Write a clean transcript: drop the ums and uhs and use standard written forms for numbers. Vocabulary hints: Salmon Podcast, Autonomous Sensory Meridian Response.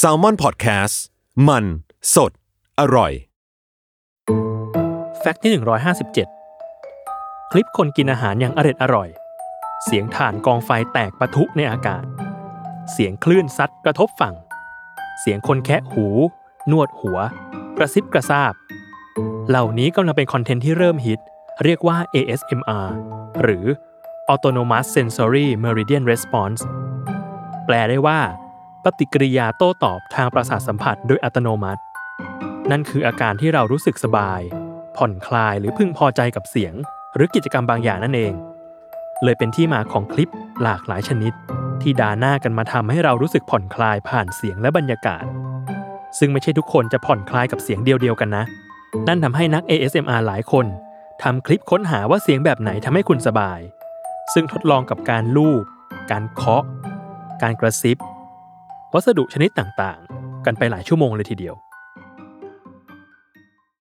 Salmon Podcast มันสดอร่อยแฟกต์ที่157คลิปคนกินอาหารอย่างอร่อยเสียงถ่านกองไฟแตกปะทุในอากาศเสียงคลื่นซัดกระทบฝั่งเสียงคนแคะหูนวดหัวกระซิบกระซาบเหล่านี้กำลังเป็นคอนเทนต์ที่เริ่มฮิตเรียกว่า ASMR หรือ Autonomous Sensory Meridian Response แปลได้ว่าปฏิกิริยาโต้ตอบทางประสาทสัมผัสโดยอัตโนมัตินั่นคืออาการที่เรารู้สึกสบายผ่อนคลายหรือพึงพอใจกับเสียงหรือกิจกรรมบางอย่างนั่นเองเลยเป็นที่มาของคลิปหลากหลายชนิดที่ด่าหน้ากันมาทำให้เรารู้สึกผ่อนคลายผ่านเสียงและบรรยากาศซึ่งไม่ใช่ทุกคนจะผ่อนคลายกับเสียงเดียวๆกันนะนั่นทำให้นัก ASMR หลายคนทำคลิปค้นหาว่าเสียงแบบไหนทำให้คุณสบายซึ่งทดลองกับการลูบการเคาะการกระซิบวัสดุชนิดต่างๆกันไปหลายชั่วโมงเลยทีเดียว